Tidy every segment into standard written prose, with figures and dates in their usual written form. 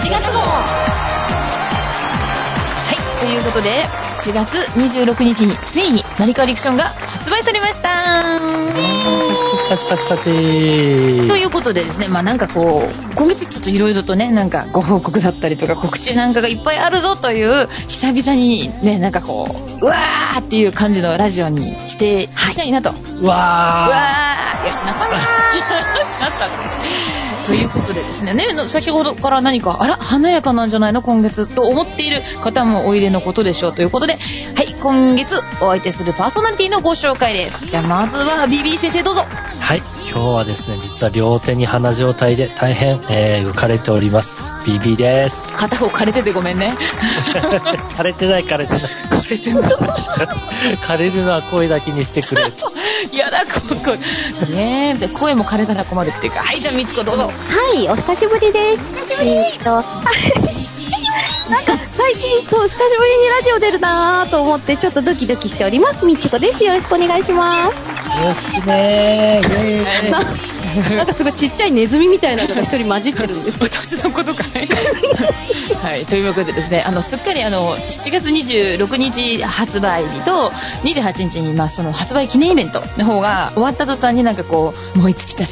4月号。はい、ということで4月26日についにマリカーディクションが発売されました。パチパチパチパチということでですね、まあなんかこう今月ちょっといろいろとね、なんかご報告だったりとか告知なんかがいっぱいあるぞという、久々にね、なんかこううわーっていう感じのラジオにしていきたいなと、うわーよしなったなよしなったなということでですね、先ほどから何かあら華やかなんじゃないの今月と思っている方もおいでのことでしょうということで、はい、今月お相手するパーソナリティのご紹介です。じゃあまずは BB 先生どうぞ。はい、今日はですね、実は両手に鼻状態で大変、浮かれております BB です。片方枯れててごめんね枯れてない枯れてない枯れてない枯れるのは声だけにしてくれいやだねえ、声も枯れたら困るっていうか。はい、じゃあみつこどうぞ。はい、お久しぶりです。久しぶりなんか最近そう、久しぶりにラジオ出るなと思ってちょっとドキドキしております。みちこです。よろしくお願いします。よろしくねー。なんかすごいちっちゃいネズミみたいなのが一人混じってるんです。私のことかね。はい、というわけでですね、すっかり7月26日発売日と28日に、まあ、その発売記念イベントの方が終わった途端になんかこう燃え尽きたぜ。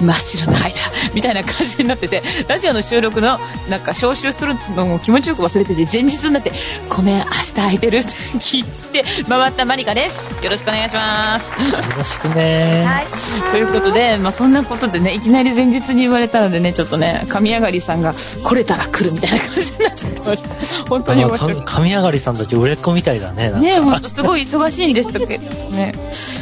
真っ白な灰だみたいな感じになってて、ラジオの収録のなんか招集するのを気持ちよく忘れてて、前日になってごめん明日空いてるって聞いて回ったマリカです。よろしくお願いします。よろしくね、はい、ということで、まあ、そんなことでね、いきなり前日に言われたのでね、ちょっとね、神上がりさんが来れたら来るみたいな感じになっちゃってました。本当に面白い。神上がりさんたち売れっ子みたいだね。なんかね、ほんとすごい忙しいんですとかね、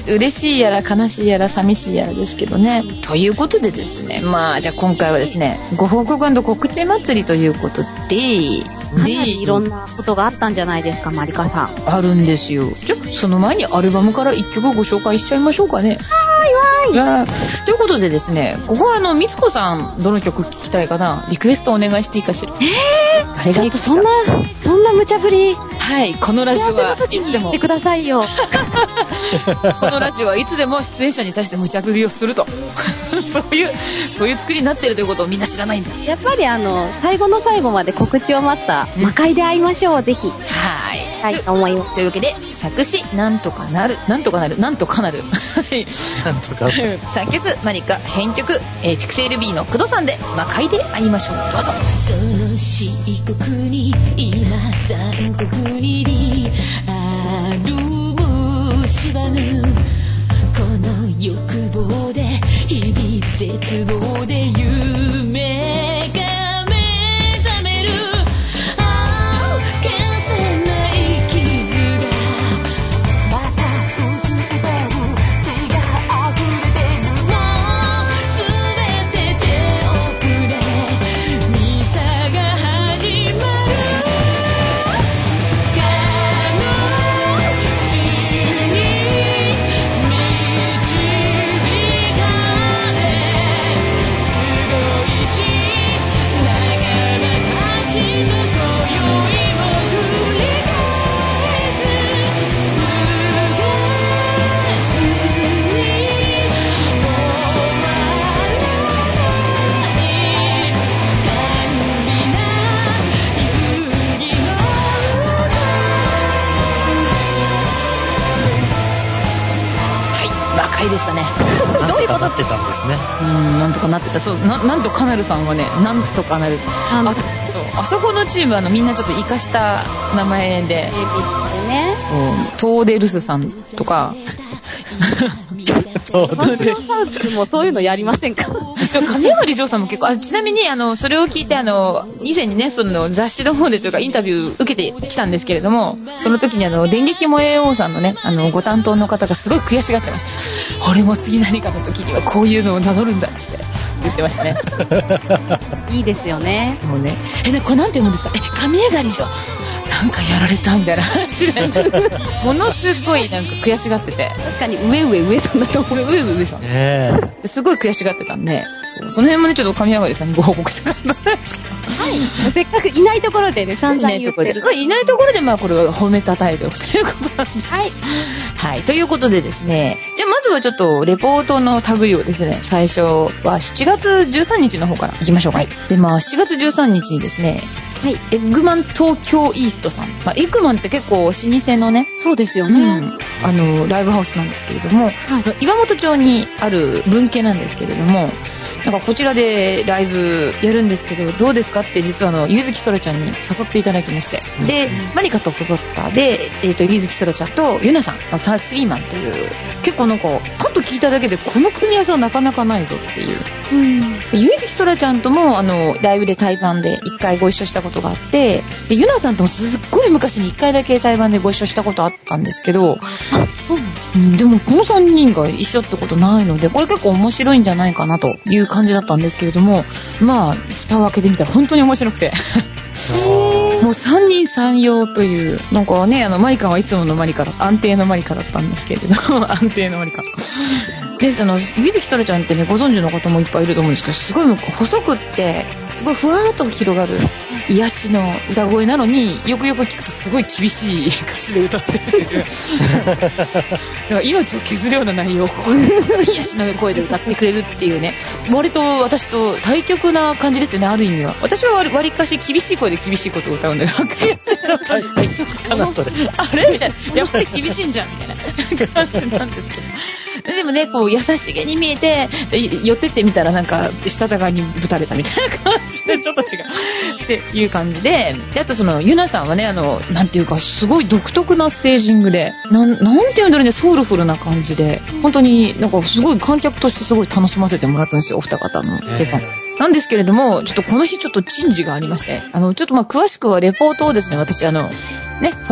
嬉しいやら悲しいやら寂しいやらですけどね。ということでですね、まあじゃあ今回はですね、ご報告&告知祭りということで、かなりいろんなことがあったんじゃないですか、マリカさん。あるんですよ。じゃあその前にアルバムから1曲ご紹介しちゃいましょうかね。はいわーい。ということでですね、ここはみつこさんどの曲聴きたいかな、リクエストお願いしていいかしら。誰がいいかしら。そんな無茶ぶり。はい、このラジオはいつでもってくださいよこのラジオはいつでも出演者に対して無茶ぶりをするとそういう作りになってるということをみんな知らないんだ。やっぱり最後の最後まで告知を待った魔界で会いましょう。ぜひ。はい、思います。というわけで作詞なんとかなるなんとか作曲マリカ、編曲ピクセル B の工藤さんで魔界で会いましょう。どうぞ。その四国に今残酷にあるむしばぬこの欲望で日々絶望で夢がなんとカナルさんはね、なんとかなる。あそこのチームはみんなちょっと生かした名前で、そうトーデルスさんとかトーデルスハウスもそういうのやりませんか神上里城さんも結構ちなみにそれを聞いて以前にね、その雑誌の方でというかインタビュー受けてきたんですけれども、その時に電撃萌え王さんのね、ご担当の方がすごい悔しがってました。俺も次何かの時にはこういうのを名乗るんだって言ってましたねいいですよね。もうね、これなんて言うんですか、神上里城なんかやられたみたいな話でものすごいなんか悔しがってて、確かに上さんだと思う上さん、すごい悔しがってたんで、その辺もねちょっと神上がりさんにご報告したかったんですけど、はい、せっかくいないところでね、散々言ってるいないところで、まあこれは褒めたたえておくということなんです。はい、はい。ということでですね、じゃあまずはちょっとレポートの類をですね、最初は7月13日の方からいきましょうか。はい、で、まあ7月13日にですね、はい、エッグマン東京イーストさん、まあ、エッグマンって結構老舗のね、そうですよね、うん、ライブハウスなんですけれども、はい、岩本町にある文系なんですけれども、なんかこちらでライブやるんですけどどうですかって実は柚木そらちゃんに誘っていただきまして、うん、でマリカとポポッタで、柚木そらちゃんとユナさん、まあ、サースリーマンという結構なんかパッと聞いただけでこの組み合わせはなかなかないぞっていう、うん、柚木そらちゃんともライブで対バンで1回ご一緒したことがあって、でユナさんともすっごい昔に1回だけ対バンでご一緒したことあったんですけど、あ、そうなんです、うん、でもこの3人が一緒ってことないのでこれ結構面白いんじゃないかなという感じだったんですけれども、まあ蓋を開けてみたら本当に面白くてもう三人三様という、なんかね、マリカはいつものマリカだ、安定のマリカだったんですけれど安定のマリカで、柚木そらちゃんってね、ご存知の方もいっぱいいると思うんですけど、すごい細くってすごいふわーっと広がる癒しの歌声なのに、よくよく聞くとすごい厳しい歌詞で歌ってる命を削るような内容を癒しの声で歌ってくれるっていうね、割と私と対極な感じですよね、ある意味は。私はわりかし厳しい声で厳しいことを歌うんだけど、対極かなそれあれみたいな、やっぱり厳しいんじゃんみたいな感じなんですけど、でもね、こう優しげに見えて寄ってってみたら、なんかしたたかにぶたれたみたいな感じでちょっと違うっていう感じで、であとユナさんはね、なんていうかすごい独特なステージングで、なんていうんだろうね、ソウルフルな感じで、本当になんかすごい観客としてすごい楽しませてもらったんですよ、お二方の出番。なんですけれども、ちょっとこの日ちょっと珍事がありまして、ちょっとまあ詳しくはレポートをですね、私ファン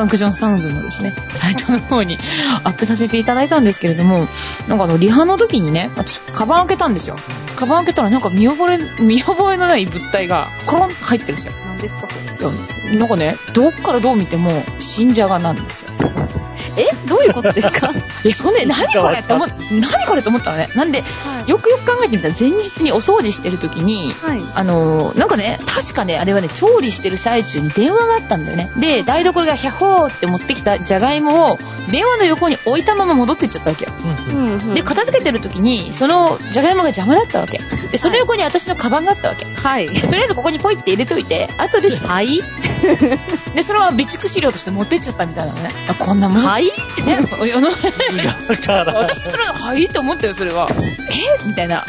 クションサウンズのですねサイトの方にアップさせていただいたんですけれども、なんかリハの時にね、私カバン開けたんですよ。カバン開けたらなんか見覚えのない物体がコロンと入ってるんですよ。なんですか？なんかね、どっからどう見ても新じゃがなんですよ。え、どういうことですか？何これと思ったのね。なんで、はい、よくよく考えてみたら、前日にお掃除してる時に、はい、なんかね、確かね、あれはね、調理してる最中に電話があったんだよね。で、台所がヒャッホーって持ってきたじゃがいもを電話の横に置いたまま戻ってっちゃったわけよ、うん、で片付けてる時にそのじゃがいもが邪魔だったわけで、その横に私のカバンがあったわけ、はい、とりあえずここにポイって入れといて後で、はいでそれは備蓄資料として持ってっちゃったみたいなのね。こんなもん、はい、ね、私それはいと思ったよ、それはみたいな。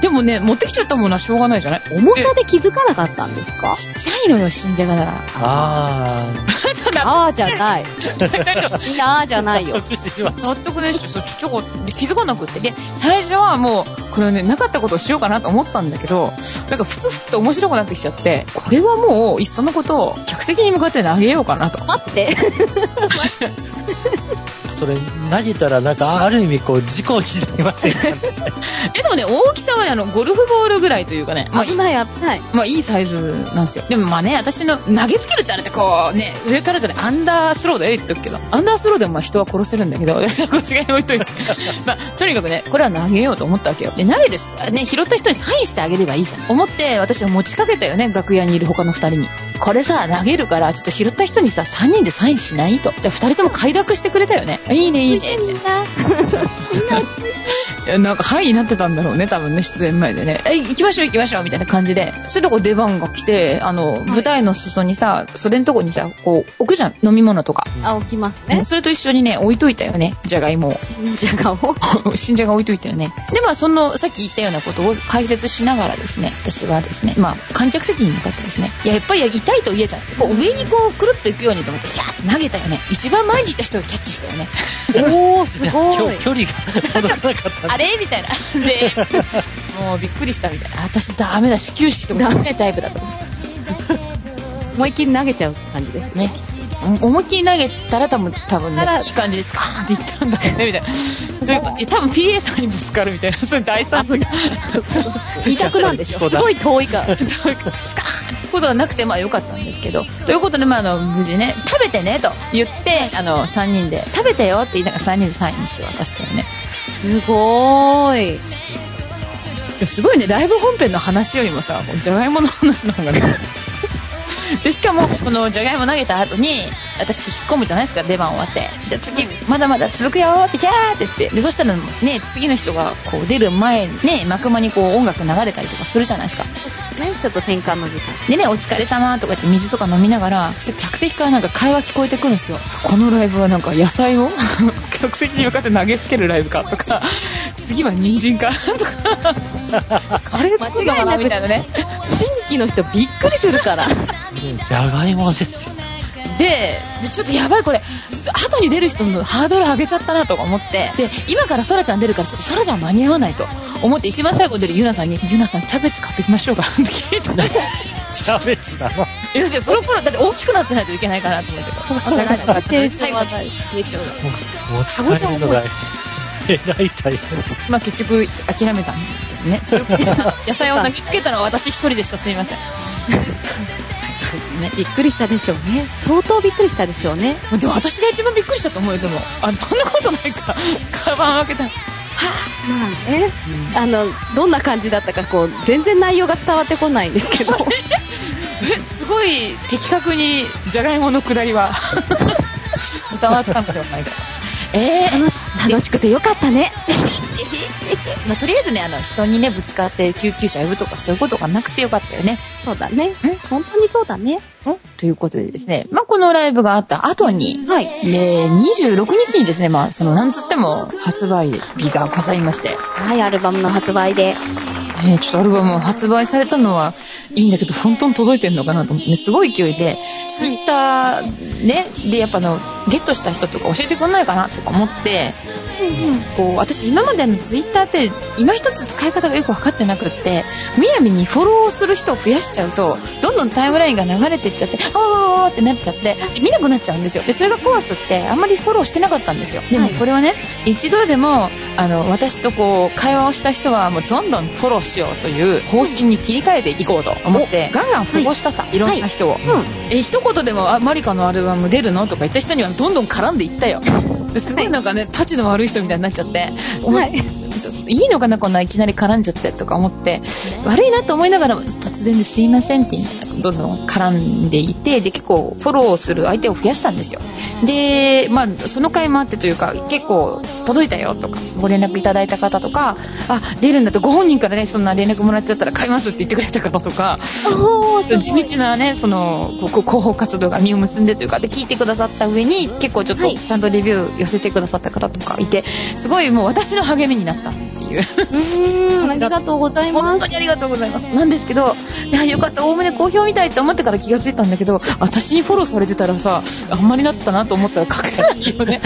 でもね、持ってきちゃったものはしょうがないじゃない。重さで気づかなかったんですか？ちっちゃいのよ、新じゃがだから。あーじゃないみんなあーじゃないよ。納得してしまった。納得でしょ、ちょこ気づかなくって。で最初はもうこれね、なかったことをしようかなと思ったんだけど、なんかふつふつと面白くなってきちゃって、これはもういっそのことを客席に向かって投げようかなと。待ってそれ投げたらなんかある意味こう事故になりませんかねでもね、大きさはゴルフボールぐらいというかね、まあいいサイズなんですよ。でもまあね、私の投げつけるってあれってこうね、上からじゃない、アンダースローで言っとくけど、アンダースローでもまあ人は殺せるんだけど、私はこっち側に置いといて、まあ、とにかくね、これは投げようと思ったわけよ。で投げです、ね、拾った人にサインしてあげればいいじゃん思って、私は持ちかけたよね、楽屋にいる他の2人に。これさ、投げるからちょっと拾った人にさ3人でサインしない？と。じゃあ2人とも快諾してくれたよね。いいねいいねみたいないや、なんかハイになってたんだろうね、多分ね、出演前でね、行きましょう行きましょうみたいな感じで。それでこう出番が来て、はい、舞台の裾にさ、袖のとこにさ、こう置くじゃん、飲み物とか。あ、置きますね。それと一緒にね、置いといたよね、じゃがいもを。新じゃがを新じゃが置いといたよね。でまあさっき言ったようなことを解説しながらですね、私はですね、まあ観客席に向かってですね、いや、やっぱり痛いと言えちゃう、こう上にこうくるっといくようにと思って、いやーって投げたよね。一番前にいた人がキャッチしたよねおーすごい距離が届かなかったあれみたいな。でもうびっくりしたみたいな。私ダメだ、始球式とか投げタイプだと思いっきり投げちゃう感じですね。思いっきり投げたら多分ね、いい感じですかーって言ったんだけどねみたいな。多分 PA さんにぶつかるみたいな、それ大惨事2択なんでしょすごい遠いからことはなくて、まあ良かったんですけど。ということで、まあ無事ね、食べてねと言って、3人で食べてよって言いながら3人でサインして渡したよね。すごーい。すごいね、ライブ本編の話よりもさ、じゃがいもの話の方がねでしかもそのじゃがいも投げた後に私引っ込むじゃないですか、出番終わって、じゃあ次まだまだ続くよってキャーって言って、でそしたらね次の人がこう出る前ね幕間にこう音楽流れたりとかするじゃないですか、ね、ちょっと転換の時間でね、お疲れ様とか言って水とか飲みながら、そして客席からなんか会話聞こえてくるんですよ。このライブはなんか野菜を客席に向かって投げつけるライブかとか次は人参かとかカレー作るのかなみたいなね新規の人びっくりするからじゃがいもですよ。でちょっとやばい、これ後に出る人のハードル上げちゃったなとか思って、で今からソラちゃん出るからちょっとソラちゃん間に合わないと思って、一番最後出るユナさんに、ユナさんキャベツ買ってきましょうかって聞いてねキャベツなのその頃だって大きくなってないといけないかなと思ってしゃがなかった最後に成長がもう疲れるのが偉い大変、まあ結局諦めたんですね野菜を投げつけたのは私一人でした、すいませんね、びっくりしたでしょうね、相当びっくりしたでしょうね。でも私が一番びっくりしたと思うよ。でもそんなことないかカバン開けたらどんな感じだったかこう全然内容が伝わってこないんですけどすごい的確にじゃがいものくだりは伝わったんではないか楽しくてよかったね、まあ、とりあえずね人にねぶつかって救急車呼ぶとかそういうことがなくてよかったよね。そうだね、本当にそうだね。ということでですね、まあ、このライブがあった後に、で26日にですね、まあ、そのなんつっても発売日がございまして、アルバムの発売で、ちょっとアルバム発売されたのはいいんだけど本当に届いてるのかなと思って、ね、すごい勢いでツイッター、ね、でやっぱゲットした人とか教えてくれないかなとか思って、こう私今までツイッターって今一つ使い方がよく分かってなくって、むやみにフォローする人を増やしちゃうとどんどんタイムラインが流れていっちゃって、おーってなっちゃって見なくなっちゃうんですよ。でそれが怖くってあんまりフォローしてなかったんですよ。でもこれはね、一度でも私とこう会話をした人はもうどんどんフォローしようという方針に切り替えていこうと思って、ガンガンフォローしたさ、いろんな人を、一言でもマリカのアルバム出るのとか言った人にはどんどん絡んでいったよ。すごいなんかね、たちの悪い人みたいになっちゃって、ちょっといいのかなこんないきなり絡んじゃってとか思って、悪いなと思いながらも突然ですいませんってどんどん絡んでいて、で結構フォローする相手を増やしたんですよ。で、まあその回もあってというか結構届いたよとかご連絡いただいた方とか、あ出るんだとご本人からねそんな連絡もらっちゃったら買いますって言ってくれた方とか、地道なねその広報活動が実を結んでというかで聞いてくださった上に結構ちょっとちゃんとレビュー寄せてくださった方とかいて、すごいもう私の励みになった。っていうありがとうございます。本当にありがとうございます。なんですけど、いやよかったおおむね好評みたいと思ってから気がついたんだけど、私にフォローされてたらさあんまりなったなと思ったら書けないよね。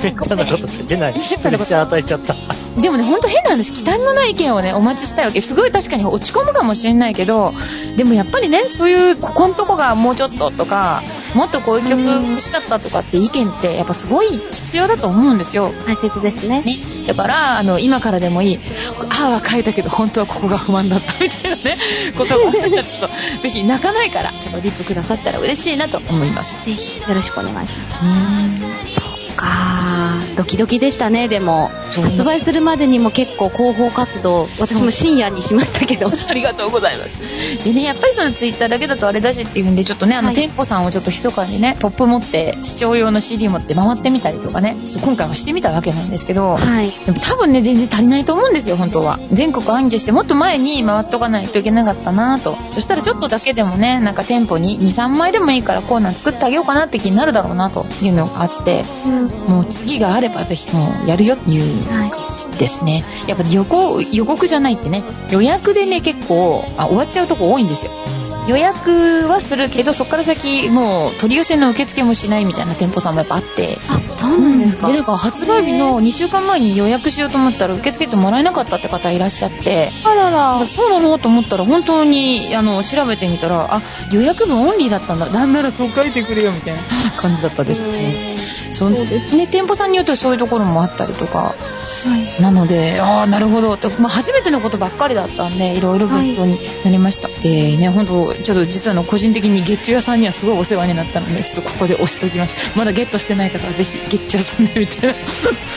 変なこと書けない。プレッシャー与えちゃった。でもね本当変なんです。忌憚のない意見をねお待ちしたいわけ。すごい確かに落ち込むかもしれないけど、でもやっぱりねそういうここのとこがもうちょっととか。もっとこういう曲欲しかったとかって意見ってやっぱすごい必要だと思うんですよ。大切ですね。だから今からでもいい、ああは書いたけど本当はここが不満だったみたいなねことをおっしゃったらちょっとぜひ泣かないからちょっとリップくださったら嬉しいなと思います。ぜひよろしくお願いします。そうかドキドキでしたね。でも発売するまでにも結構広報活動私も深夜にしましたけどありがとうございます。でねやっぱりそのツイッターだけだとあれだしっていうんでちょっとね店舗さんをちょっと密かにねポップ持って視聴用の CD 持って回ってみたりとかねちょっと今回はしてみたわけなんですけど、でも多分ね全然足りないと思うんですよ。本当は全国暗記してもっと前に回っとかないといけなかったなと。そしたらちょっとだけでもねなんか店舗に 2,3 枚でもいいからコーナー作ってあげようかなって気になるだろうなというのがあって、もう次があればぜひもうやるよっていう感じですね。やっぱり予告じゃないってね予約でね結構終わっちゃうとこ多いんですよ。予約はするけどそこから先もう取り寄せの受付もしないみたいな店舗さんもやっぱあって、あそうなんですか。でなんか発売日の2週間前に予約しようと思ったら受付ってもらえなかったって方いらっしゃって、あららそうなのと思ったら本当に調べてみたら予約分オンリーだったんだ、なんならそう書いてくれよみたいな感じだったですね。そうですね店舗さんによってはそういうところもあったりとか、なのでなるほどと、初めてのことばっかりだったんでいろいろ勉強になりました。でね本当ちょっと実は個人的に月中屋さんにはすごいお世話になったので、ちょっとここで押しておきます。まだゲットしてない方はぜひ月中屋さんでみたいなよ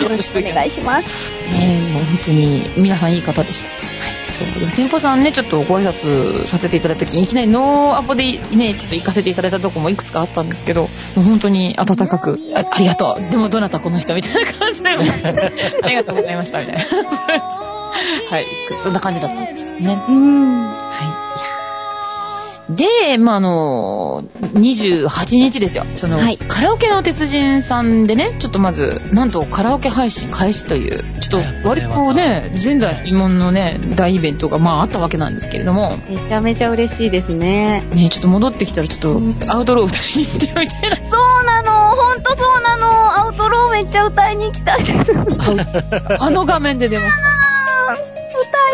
ろしくお願いします。もう本当に皆さんいい方でした。はい、そう、店舗さんね、ちょっとご挨拶させていただいた時にいきなりノーアポでねちょっと行かせていただいたとこもいくつかあったんですけど、もう本当に温かく ありがとう、でもどなたこの人みたいな感じでありがとうございましたみたいなはい、そんな感じだったんですね。はい。で、まあ28日ですよ。はい、カラオケの鉄人さんでね、ちょっとまずなんとカラオケ配信開始というちょっと割とね、前代未聞のね大イベントがまああったわけなんですけれども、めちゃめちゃ嬉しいですね。ね、ちょっと戻ってきたらちょっと、アウトロー歌いに行ってみたいな。そうなの、本当そうなの。アウトローめっちゃ歌いに行きたいです。画面で出ます。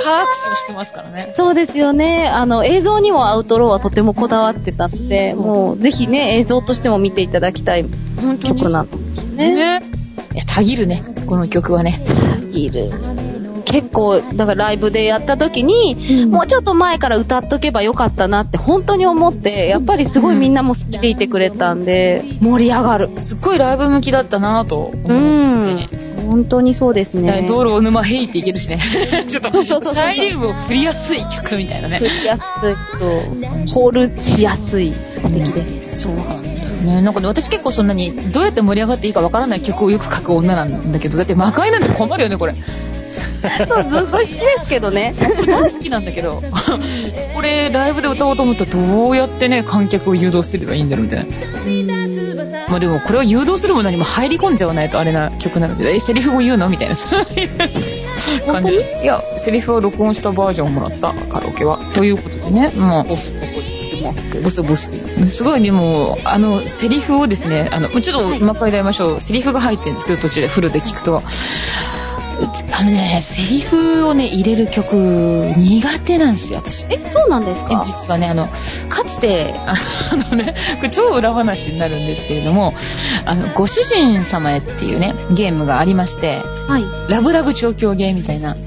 カークションしてますからね。そうですよね。映像にもアウトローはとてもこだわってたので、もうぜひね映像としても見ていただきたい曲なんですね。いや、たぎるね、この曲はね。たぎる。結構だからライブでやった時に、もうちょっと前から歌っとけばよかったなって本当に思って、やっぱりすごいみんなも好きでいてくれたんで盛り上がる。すっごいライブ向きだったなと思って。本当にそうですね。道路を沼へいっていけるしねちょっとサイリウムを振りやすい曲みたいなね。振りやすいとホールしやすい的です。そうなんだよね。なんか私結構そんなにどうやって盛り上がっていいかわからない曲をよく書く女なんだけど、だって魔界なんで困るよねこれ。そう、ずっと好きですけどね。大好きなんだけどこれライブで歌おうと思ったらどうやってね観客を誘導すればいいんだろうみたいな。まあ、でもこれを誘導するも何も入り込んじゃわないとあれな曲なので、セリフも言うのみたいな感じ。いや、セリフは録音したバージョンをもらったカラオケはということでね、まあボスすごいね。もうセリフをですね、ちょっと今から言いましょう、はい、セリフが入ってるんですけど、途中でフルで聞くとセリフをね入れる曲苦手なんですよ私。そうなんですか。実はねかつて超裏話になるんですけれども、ご主人様へっていうねゲームがありまして、はい、ラブラブ調教ゲーみたいなで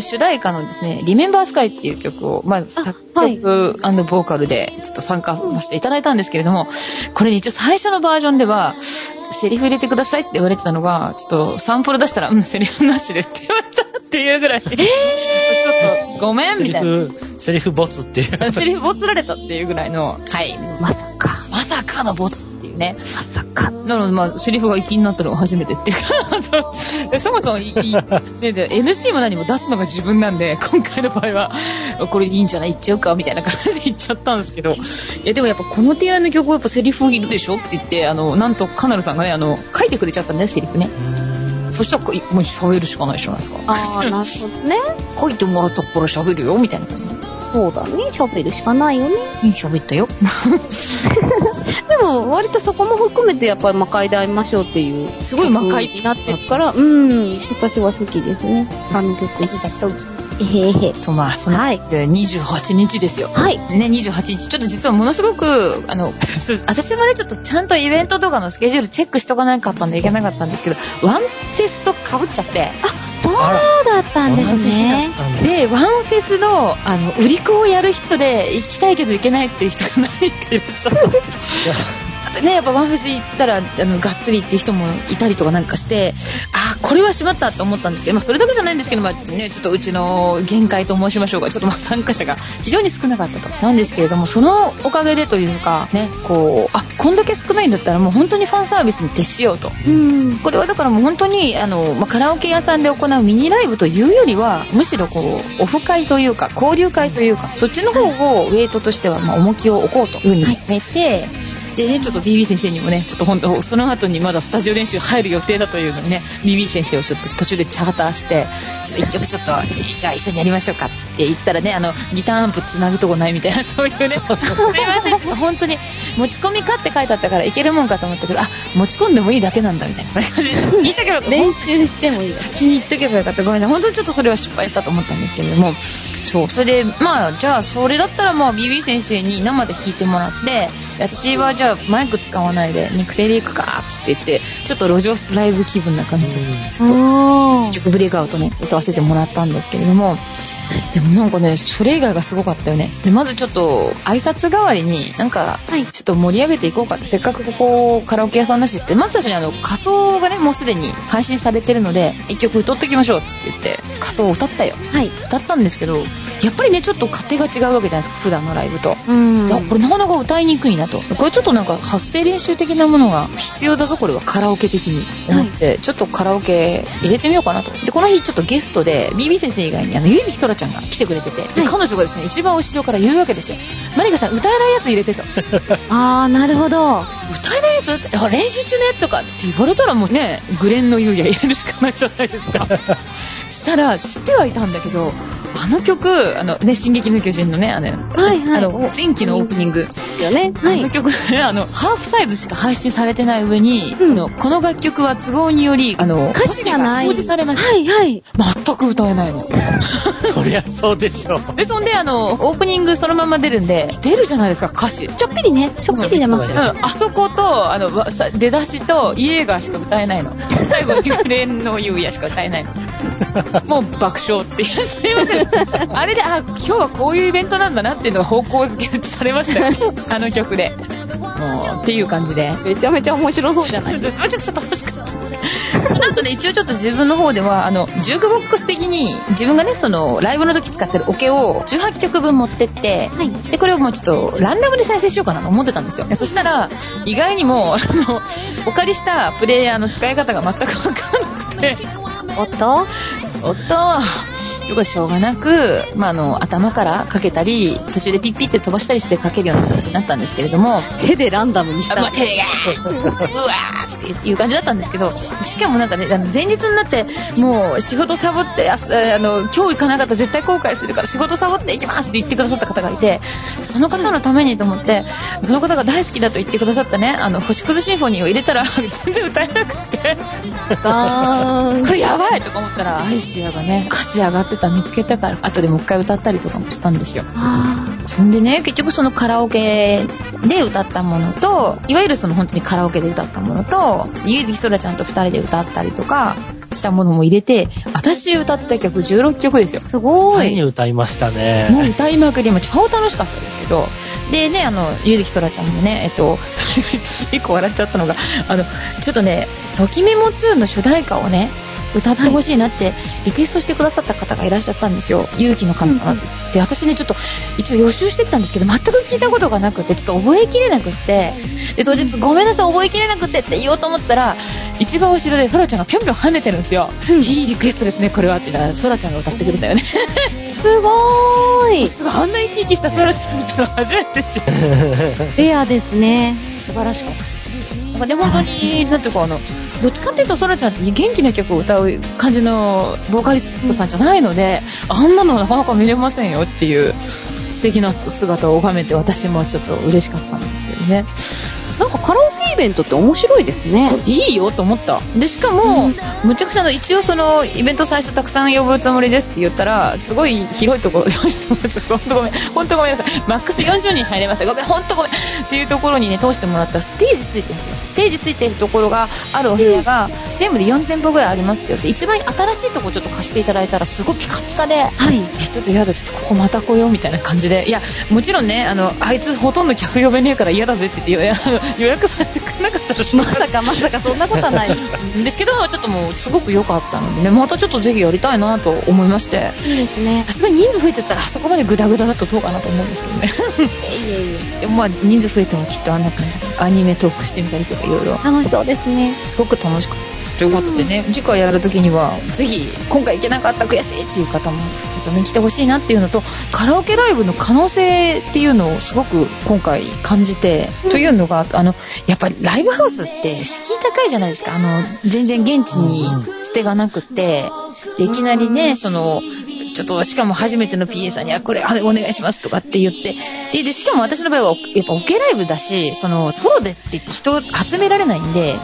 主題歌のですねリメンバースカイっていう曲を、まあ、作曲&ボーカルでちょっと参加させていただいたんですけれども、これ一応最初のバージョンではセリフ入れてくださいって言われてたのが、ちょっとサンプル出したらセリフなしでって言われたっていうぐらいちょっとごめんみたいな、セリフボツっていうセリフボツられたっていうぐらいの、はい、まさかのボツっていうね。まさかなので、まあ、セリフが粋になったのが初めてっていうかそもそもで MC も何も出すのが自分なんで、今回の場合はこれいいんじゃない、いっちゃうかみたいな感じでいっちゃったんですけど、いやでもやっぱこの手合いの曲はやっぱセリフいるでしょって言って、なんとカナルさんがね書いてくれちゃったんだよセリフね。そしたらもう喋るしかないじゃないですか。ああ、なるほどね。書いてもらったから喋るよみたいな感じ。そうだね、喋るしかないよね。喋ったよでも割とそこも含めてやっぱり魔界で会いましょうっていうすごい魔界になってるから、私は好きですね、あの曲。ありがとう。と、まあその、はい、28日ですよ、はいね、28日。ちょっと実はものすごく私もねちょっとちゃんとイベントとかのスケジュールチェックしとかなかったんでいけなかったんですけど、ワンフェスとかぶっちゃって。そうだったんですね。でワンフェスの売り子をやる人で行きたいけど行けないっていう人が何人かいらっしゃるね、やっぱワンフェス行ったらがっつりって人もいたりとかなんかして、これはしまったと思ったんですけど、まあ、それだけじゃないんですけど、まあね、ちょっとうちの限界と申しましょうか、ちょっとまあ参加者が非常に少なかったと。なんですけれども、そのおかげでというかね、こんだけ少ないんだったらもう本当にファンサービスに徹しようと。これはだからもう本当にカラオケ屋さんで行うミニライブというよりは、むしろオフ会というか交流会というか、そっちの方をウェイトとしてはまあ重きを置こうというふうに決めて、でね、ちょっと BB 先生にもね、ちょっと本当その後にまだスタジオ練習入る予定だというのにね、 BB 先生をちょっと途中でチャーターして、ちょっとじゃあ一緒にやりましょうかって言ったらね、ギターアンプつなぐとこないみたいな、そういうねすいません本当に持ち込みかって書いてあったからいけるもんかと思ったけど、持ち込んでもいいだけなんだみたいな感じで言っとけば練習してもいい、先に言っとけばよかった、ごめんなさい、本当にちょっとそれは失敗したと思ったんですけれども、それでまあじゃあそれだったらまあ BB 先生に生で弾いてもらって、私はじゃあマイク使わないで肉声でいくかって言って、ちょっと路上ライブ気分な感じでちょっと曲ブレイクアウトね歌わせてもらったんですけれども、でもなんかねそれ以外がすごかったよね。でまずちょっと挨拶代わりになんかちょっと盛り上げていこうかって、せっかくここカラオケ屋さんだしって、まず最初に仮装がねもうすでに配信されてるので一曲歌ってきましょうっつって言って仮装を歌ったよ、はい、歌ったんですけどやっぱりねちょっと勝手が違うわけじゃないですか普段のライブと。うんだからこれなかなか歌いにくいなと、これちょっとなんか発声練習的なものが必要だぞこれはカラオケ的に思って、はい、ちょっとカラオケ入れてみようかなと。でこの日ちょっとゲストで BB 先生以外にゆずきそらちゃんが来てくれてて、はい、彼女がですね一番後ろから言うわけですよ、マリカさん歌えないやつ入れてとあーなるほど、歌えないやつって練習中のやつとかって言われたらもうねグレンの優也入れるしかないじゃないですかしたら知ってはいたんだけどあの曲ね、進撃の巨人のねはいはい、前期のオープニングですよね、はい、あの曲ハーフサイズしか配信されてない上に、うん、この楽曲は都合により歌詞が表示されました、はいはい、全く歌えないのそりゃそうでしょう。でそんでオープニングそのまま出るんで出るじゃないですか歌詞ちょっぴりねちょっぴり出ます、うん、あそこと出だしと家がしか歌えないの最後「レンの優也」しか歌えないのもう爆笑ってすいませんあれで今日はこういうイベントなんだなっていうのが方向づけされましたよあの曲でもうっていう感じでめちゃめちゃ面白そうじゃないですかめちゃくちゃ楽しかったその後ね一応ちょっと自分の方ではジュークボックス的に自分がねそのライブの時使ってるオケを18曲分持ってって、はい、でこれをもうちょっとランダムで再生しようかなと思ってたんですよ。そしたら意外にもお借りしたプレイヤーの使い方が全く分からなくておっとしょうがなく、頭からかけたり途中でピッピッて飛ばしたりしてかけるような形になったんですけれども手でランダムにした手でガーッうわーっていう感じだったんですけど、しかもなんかね前日になってもう仕事サボって今日行かなかったら絶対後悔するから仕事サボって行きますって言ってくださった方がいて、その方のためにと思ってその方が大好きだと言ってくださったね星屑シンフォニーを入れたら全然歌えなくてこれやばいとか思ったらアイシアがね歌詞上がってた見つけたから後でもう一回歌ったりとかもしたんですよ。そんでね結局そのカラオケで歌ったものといわゆるその本当にカラオケで歌ったものとゆずきそらちゃんと2人で歌ったりとかしたものも入れて、私歌った曲16曲ですよ。すごーい。何歌いましたね。もう歌いまくり、今超楽しかったですけど。でねゆずきそらちゃんもね一個笑っちゃったのがちょっとねときメモ2の主題歌をね歌ってほしいなってリクエストしてくださった方がいらっしゃったんですよ。勇気の神様って、うんうん、で私ねちょっと一応予習してったんですけど全く聞いたことがなくてちょっと覚えきれなくってで当日ごめんなさい覚えきれなくてって言おうと思ったら一番後ろでそらちゃんがぴょんぴょん跳ねてるんですよ、うん、いいリクエストですねこれはって言ったらそらちゃんが歌ってくれたよねすごーい。すごいあんな生き生きしたそらちゃん見たの初めてってレアですね。素晴らしかったでも本当になんていうかどっちかっていうとそらちゃんって元気な曲を歌う感じのボーカリストさんじゃないので、うん、あんなのなかなか見れませんよっていう素敵な姿を拝めて私もちょっと嬉しかったんですけどね。なんかカラオケイベントって面白いですね。いいよと思った。でしかも、うん、むちゃくちゃ一応そのイベント最初たくさん呼ぶつもりですって言ったらすごい広いところ本当ごめんなさいマックス40人入れましたごめん本当ごめんっていうところにね通してもらったらステージついてるんですよ。ステージついてるところがあるお部屋が全部で4店舗ぐらいありますって言って一番新しいところちょっと貸していただいたらすごいピカピカで、はい、ちょっと嫌だちょっとここまた来ようみたいな感じでいやもちろんねあいつほとんど客呼べねえから嫌だぜって言って予約させてくれなかったらまさかそんなことはないんですけどちょっともうすごく良かったのでねまたちょっとぜひやりたいなと思いまして。いいですね。さすがに人数増えちゃったらあそこまでグダグダだとどうかなと思うんですけどねいえでもまあ人数増えてもきっとあんな感じでアニメトークしてみたりとかいろいろ楽しそうですね。すごく楽しかったということでね、うん、次回やるときにはぜひ今回行けなかった悔しいっていう方も遊びに来てほしいなっていうのとカラオケライブの可能性っていうのをすごく今回感じて、うん、というのがやっぱりライブハウスって敷居高いじゃないですか。全然現地に捨てがなくてでいきなりねちょっとしかも初めての PA さんにこれお願いしますとかって言ってでしかも私の場合はやっぱオケライブだしソロでって言って人集められないんで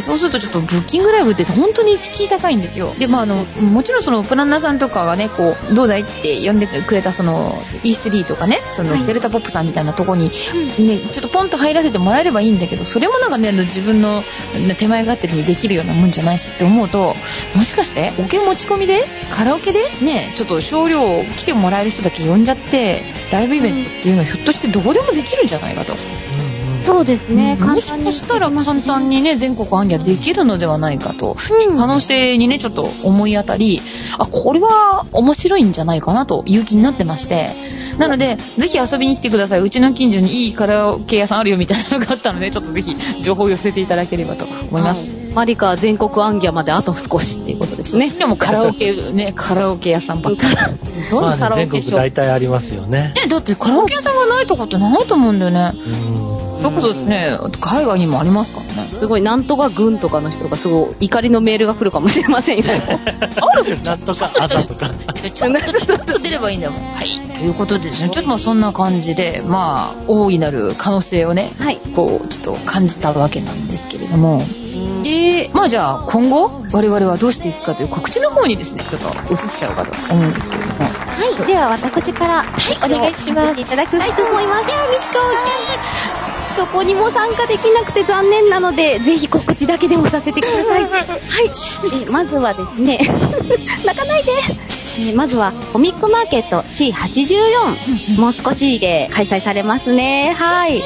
そうするとちょっとブッキングライブって本当に敷居高いんですよ。でももちろんそのプランナーさんとかがねこうどうだいって呼んでくれたE3 とかねデルタポップさんみたいなとこに、ね、ちょっとポンと入らせてもらえればいいんだけどそれもなんかね自分の手前勝手にできるようなもんじゃないしって思うともしかしてオケ持ち込みでカラオケでねちょっとと少量を来てもらえる人だけ呼んじゃってライブイベントっていうのはひょっとしてどこでもできるんじゃないかと、うん、そうですね、もしかしたら簡単にね全国行脚できるのではないかと、うん、可能性にねちょっと思い当たり、あこれは面白いんじゃないかなという気になってまして、なのでぜひ遊びに来てください。うちの近所にいいカラオケ屋さんあるよみたいなのがあったのでちょっとぜひ情報を寄せていただければと思います、はい、マリカ全国行脚まであと少しっていうことですね。しかもカラオケねカラオケ屋さんばっかりどんなカラオケ、まあね、全国大体ありますよね。だってカラオケ屋さんがないとこってないと思うんだよね。それこそね海外にもありますからね。すごいなんとか軍とかの人がすごい怒りのメールが来るかもしれませんよあるなんとか朝とかちょっと出ればいいんだもん。はいということでですね、ちょっとまあそんな感じでまあ大いなる可能性をね、はい、こうちょっと感じたわけなんですけれども、でまあじゃあ今後我々はどうしていくかという告知の方にですねちょっと移っちゃうかと思うんですけれども、はいでは私から、はい、お願いしますいただきたいと思います。ではみちこどこにも参加できなくて残念なのでぜひ告知だけでもさせてくださいはいまずはですね泣かないでまずはコミックマーケット C84 もう少しで開催されますね。はい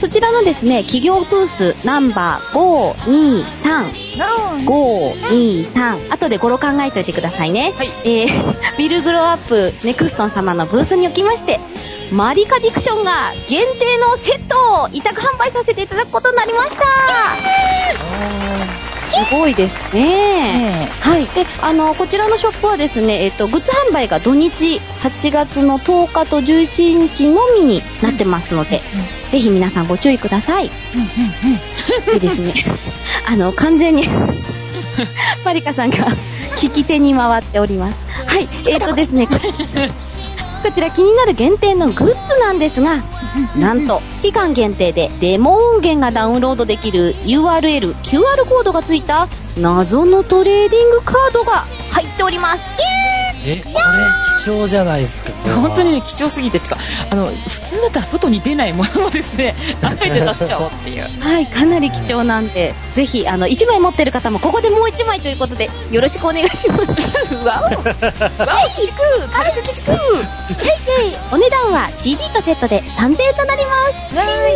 そちらのですね企業ブースナンバー523後で語呂考えておいてくださいね、はいビルグロアップネクストン様のブースにおきましてマリカディクションが限定のセットを委託販売させていただくことになりました。すごいですね、はい、でこちらのショップはですね、グッズ販売が土日8月の10日と11日のみになってますので、うん、ぜひ皆さんご注意ください、うんうんうん、いいですね完全にマリカさんが聞き手に回っております。はいですねこちら気になる限定のグッズなんですがなんと期間限定でデモ音源がダウンロードできる URL、QR コードがついた謎のトレーディングカードが入っております。これ貴重じゃないですか。本当に、ね、貴重すぎてってか普通だったら外に出ないものをですねあえて出しちゃおうっていうはいかなり貴重なんでぜひ1枚持ってる方もここでもう1枚ということでよろしくお願いしますわおわおきちく軽くきちくお値段は CD とセットで3000円となりますはい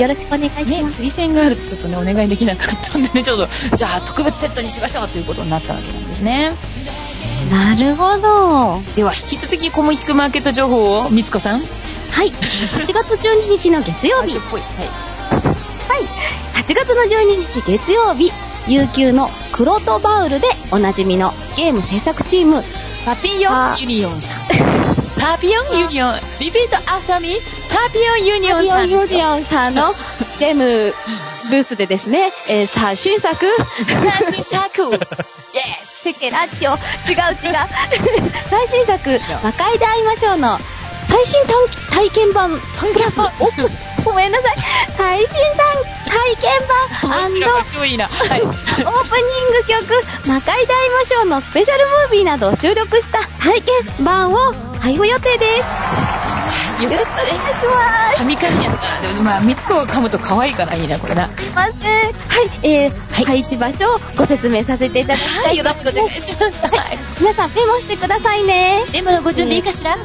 よろしくお願いします、ね、釣り線があるとちょっとねお願いできなかったんでねちょっとじゃあ特別セットにしましょうということになったわけなんですね。なるほど。では引き続きコミックマーケット情報をみつこさんはい8月12日の月曜日はい、はい、8月の12日月曜日有給のクロトバウルでおなじみのゲーム制作チームパピヨンユニオンさんパピヨンユニオンリピートアフターミーパピヨンユニオンさんのゲームブースでですね、最新作セケラッチョ違う最新作魔界で会いましょうの最新体験版ごめんなさい最新体験版&いいな、はい、オープニング曲魔界で会いましょうのスペシャルムービーなどを収録した体験版を配布予定です。よろしくお願いします。神々やった。でもまあみつこを噛むと可愛いからいいなこれな。すいません。はい、はい、配置場所をご説明させていただきたい。よろしくお願いします。はい、皆さんメモしてくださいね。メモのご準備いいかしら。はい、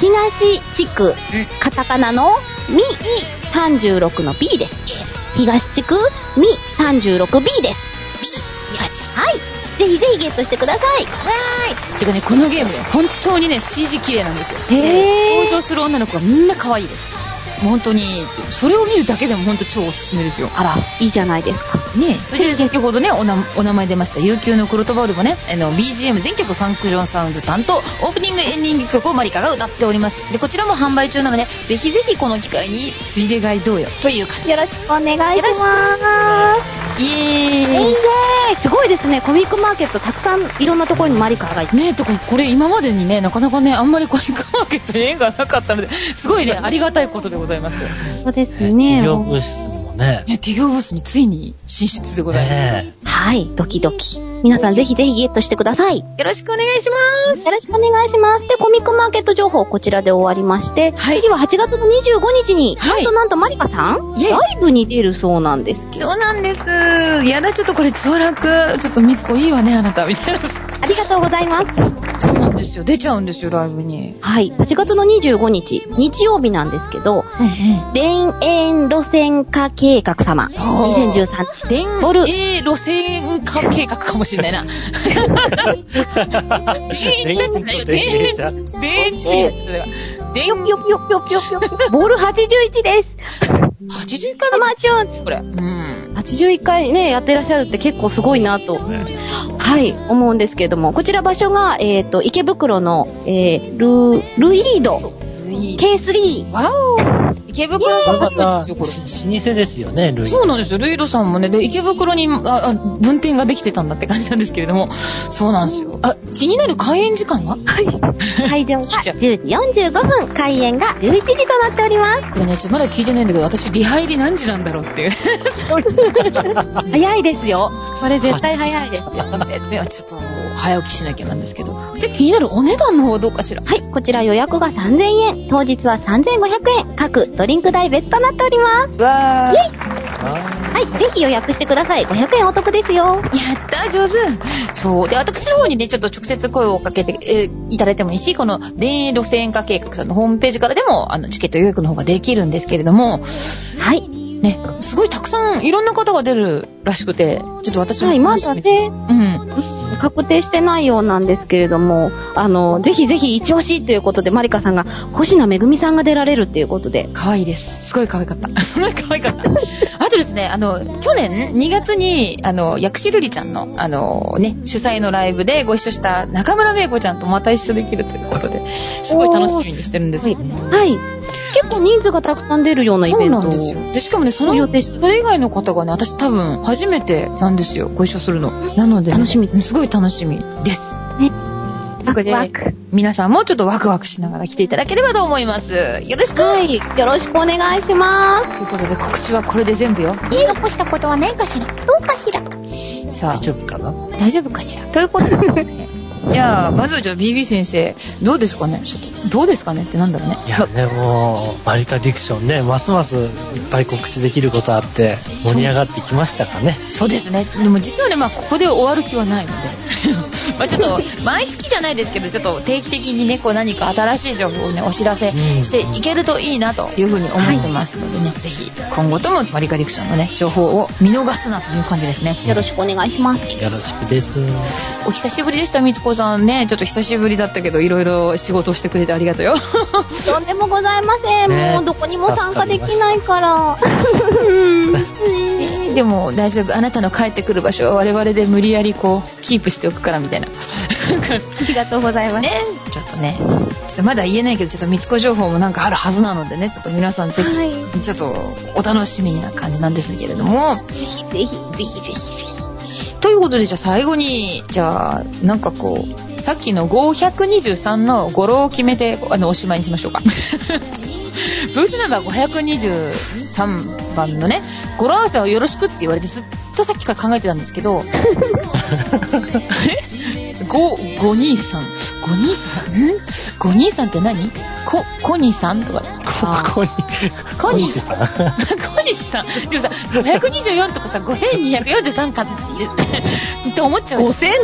東地区、カタカナのミ36の B です。東地区ミ 36B です。B よし。はい。ぜひぜひゲットしてください。はい。てかねこのゲームね本当にね CG 綺麗なんですよ。登場する女の子がみんな可愛いです。本当にそれを見るだけでも本当超おすすめですよ。あらいいじゃないですか。ねそれで先ほどねお名前出ました悠久のクロトバウルもねBGM 全曲ファンクションサウンズ担当オープニングエンディング曲をマリカが歌っております。でこちらも販売中なのでぜひぜひこの機会についで買いどうよという感じ。よろしくお願いします。イエーイ。すごいですねコミックマーケットたくさんいろんなところにマリカがいてねえとかこれ今までにねなかなかねあんまりコミックマーケットに縁がなかったのですごいねありがたいことでございます。そうですね企業ブースもね企業ブースについに進出でございます、はいドキドキ皆さんぜひぜひゲットしてください。よろしくお願いします。よろしくお願いします。でコミックマーケット情報こちらで終わりまして、はい、次は8月の25日に、はい、なんとマリカさんライブに出るそうなんですけど。そうなんです。やだちょっとこれ超楽ちょっとみつこいいわねあなたみたいなありがとうございますそうなんですよ、出ちゃうんですよライブに。はい、8月の25日日曜日なんですけど、田園路線化計画様2013ボル田園路線化計画かもしれないなボル81です81回目ですこれ、うん、81回ねやってらっしゃるって結構すごいなと、ね、はい思うんですけれども、こちら場所が、池袋の、ルイード K3。 わお、池袋の初めてですよ、老舗ですよねルイード。そうなんですよ、ルイードさんもねで池袋に分店ができてたんだって感じなんですけれども、そうなんですよ。あ、気になる開演時間は、はい、会場が10時45分開演が11時となっております。これねちょっとまだ聞いてないんだけど、私リハ入り何時なんだろうっていう早いですよこれ、絶対早いですよではちょっと早起きしなきゃなんですけど、じゃあ気になるお値段の方どうかしら。はい、こちら予約が3000円、当日は3500円、各ドリンク代別となっております。わー、イエイ。はい、ぜひ予約してください。500円お得ですよ。やった上手。そうで、私の方にねちょっと直接声をかけて、いただいてもいいし、この田園路線化計画さんのホームページからでもチケット予約の方ができるんですけれども、はいね、すごいたくさんいろんな方が出るらしくて、ちょっと私も楽しみです、はい、まだね、うん、確定してないようなんですけれども、ぜひぜひ一押しということで、まりかさんが星名めぐみさんが出られるということで、可愛いです、すごい可愛かった可愛かったあとですね、去年2月に薬師瑠璃ちゃんの、ね、主催のライブでご一緒した中村芽子ちゃんとまた一緒できるということで、すごい楽しみにしてるんですよね。はい、結構人数がたくさん出るようなイベント。そうなんですよ。でしかもね、それ以外の方がね、私多分初めてなんですよ、ご一緒するの。なので、ね、楽しみ、すごい楽しみです。ね。ワクワク。皆さんもちょっとワクワクしながら来ていただければと思います。よろしく。はい。よろしくお願いします。ということで告知はこれで全部よ。言い残したことはないかしら。どうかしら。さあ。大丈夫かな。大丈夫かしら。ということで。じゃあまずじゃあ BB 先生どうですかね、ちょっとどうですかねってなんだろうね。いやね、もうマリカディクションね、ますますいっぱい告知できることあって盛り上がってきましたかね。そうですね、でも実はね、まあここで終わる気はないのでまあちょっと毎月じゃないですけど、ちょっと定期的にねこう何か新しい情報をねお知らせしていけるといいなというふうに思ってますのでね、はい、ぜひ今後ともマリカディクションのね情報を見逃すなという感じですね、よろしくお願いします。よろしくです。お久しぶりでした、みつこさんね、ちょっと久しぶりだったけどいろいろ仕事をしてくれてありがとうよとんでもございません、ね、もうどこにも参加できないからでも大丈夫、あなたの帰ってくる場所は我々で無理やりこうキープしておくからみたいなありがとうございます、ね、ちょっとねちょっとまだ言えないけど、ちょっとみつこ情報もなんかあるはずなのでね、ちょっと皆さんぜひ、はい、ちょっとお楽しみな感じなんですけれども、ぜひぜひぜひぜひぜひということで、じゃあ最後にじゃあなんかこうさっきの523の語呂を決めておしまいにしましょうかブースナンバー523番のね語呂合わせをよろしくって言われてずっとさっきから考えてたんですけど523って何？コニーさんとかコニーさんでもさ524とかさ5243かって思っちゃう。5000って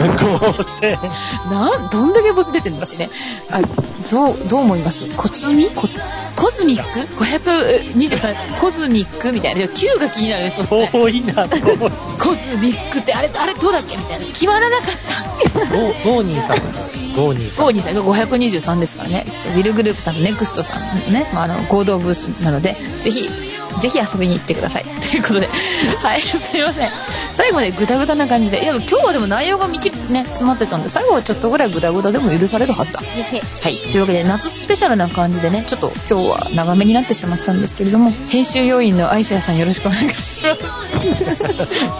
5000なんどんだけボス出てんだってね。あ、どう思います？コスミック523コスミックみたいな9が気になるね。そうですね、遠いなコスミックってあれどうだっけみたいな、決まらなかった523 523ですからね。ちょっとウィルグループさんとネクストさんね、まあ、合同ブースなのでぜひぜひ遊びに行ってくださいということではい、すいません、最後までグダグダな感じで。いや今日はでも内容が見切りね詰まってたんで、最後はちょっとぐらいグダグダでも許されるはずだはい、というわけで夏スペシャルな感じでね、ちょっと今日は長めになってしまったんですけれども、編集要員の愛車さんよろしくお願いします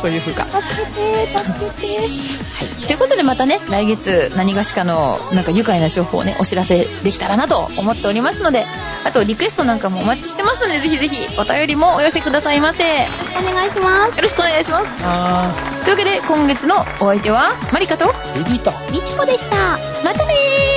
そういう風か、助けて、はい、ということでまたね来月何がしかのなんか愉快な情報をねお知らせできたらなと思っておりますので、あとリクエストなんかもお待ちしてますので、ぜひぜひお便りもお寄せくださいませ。お願いします。よろしくお願いします。というわけで今月のお相手はマリカとビビとみちこでした。またね。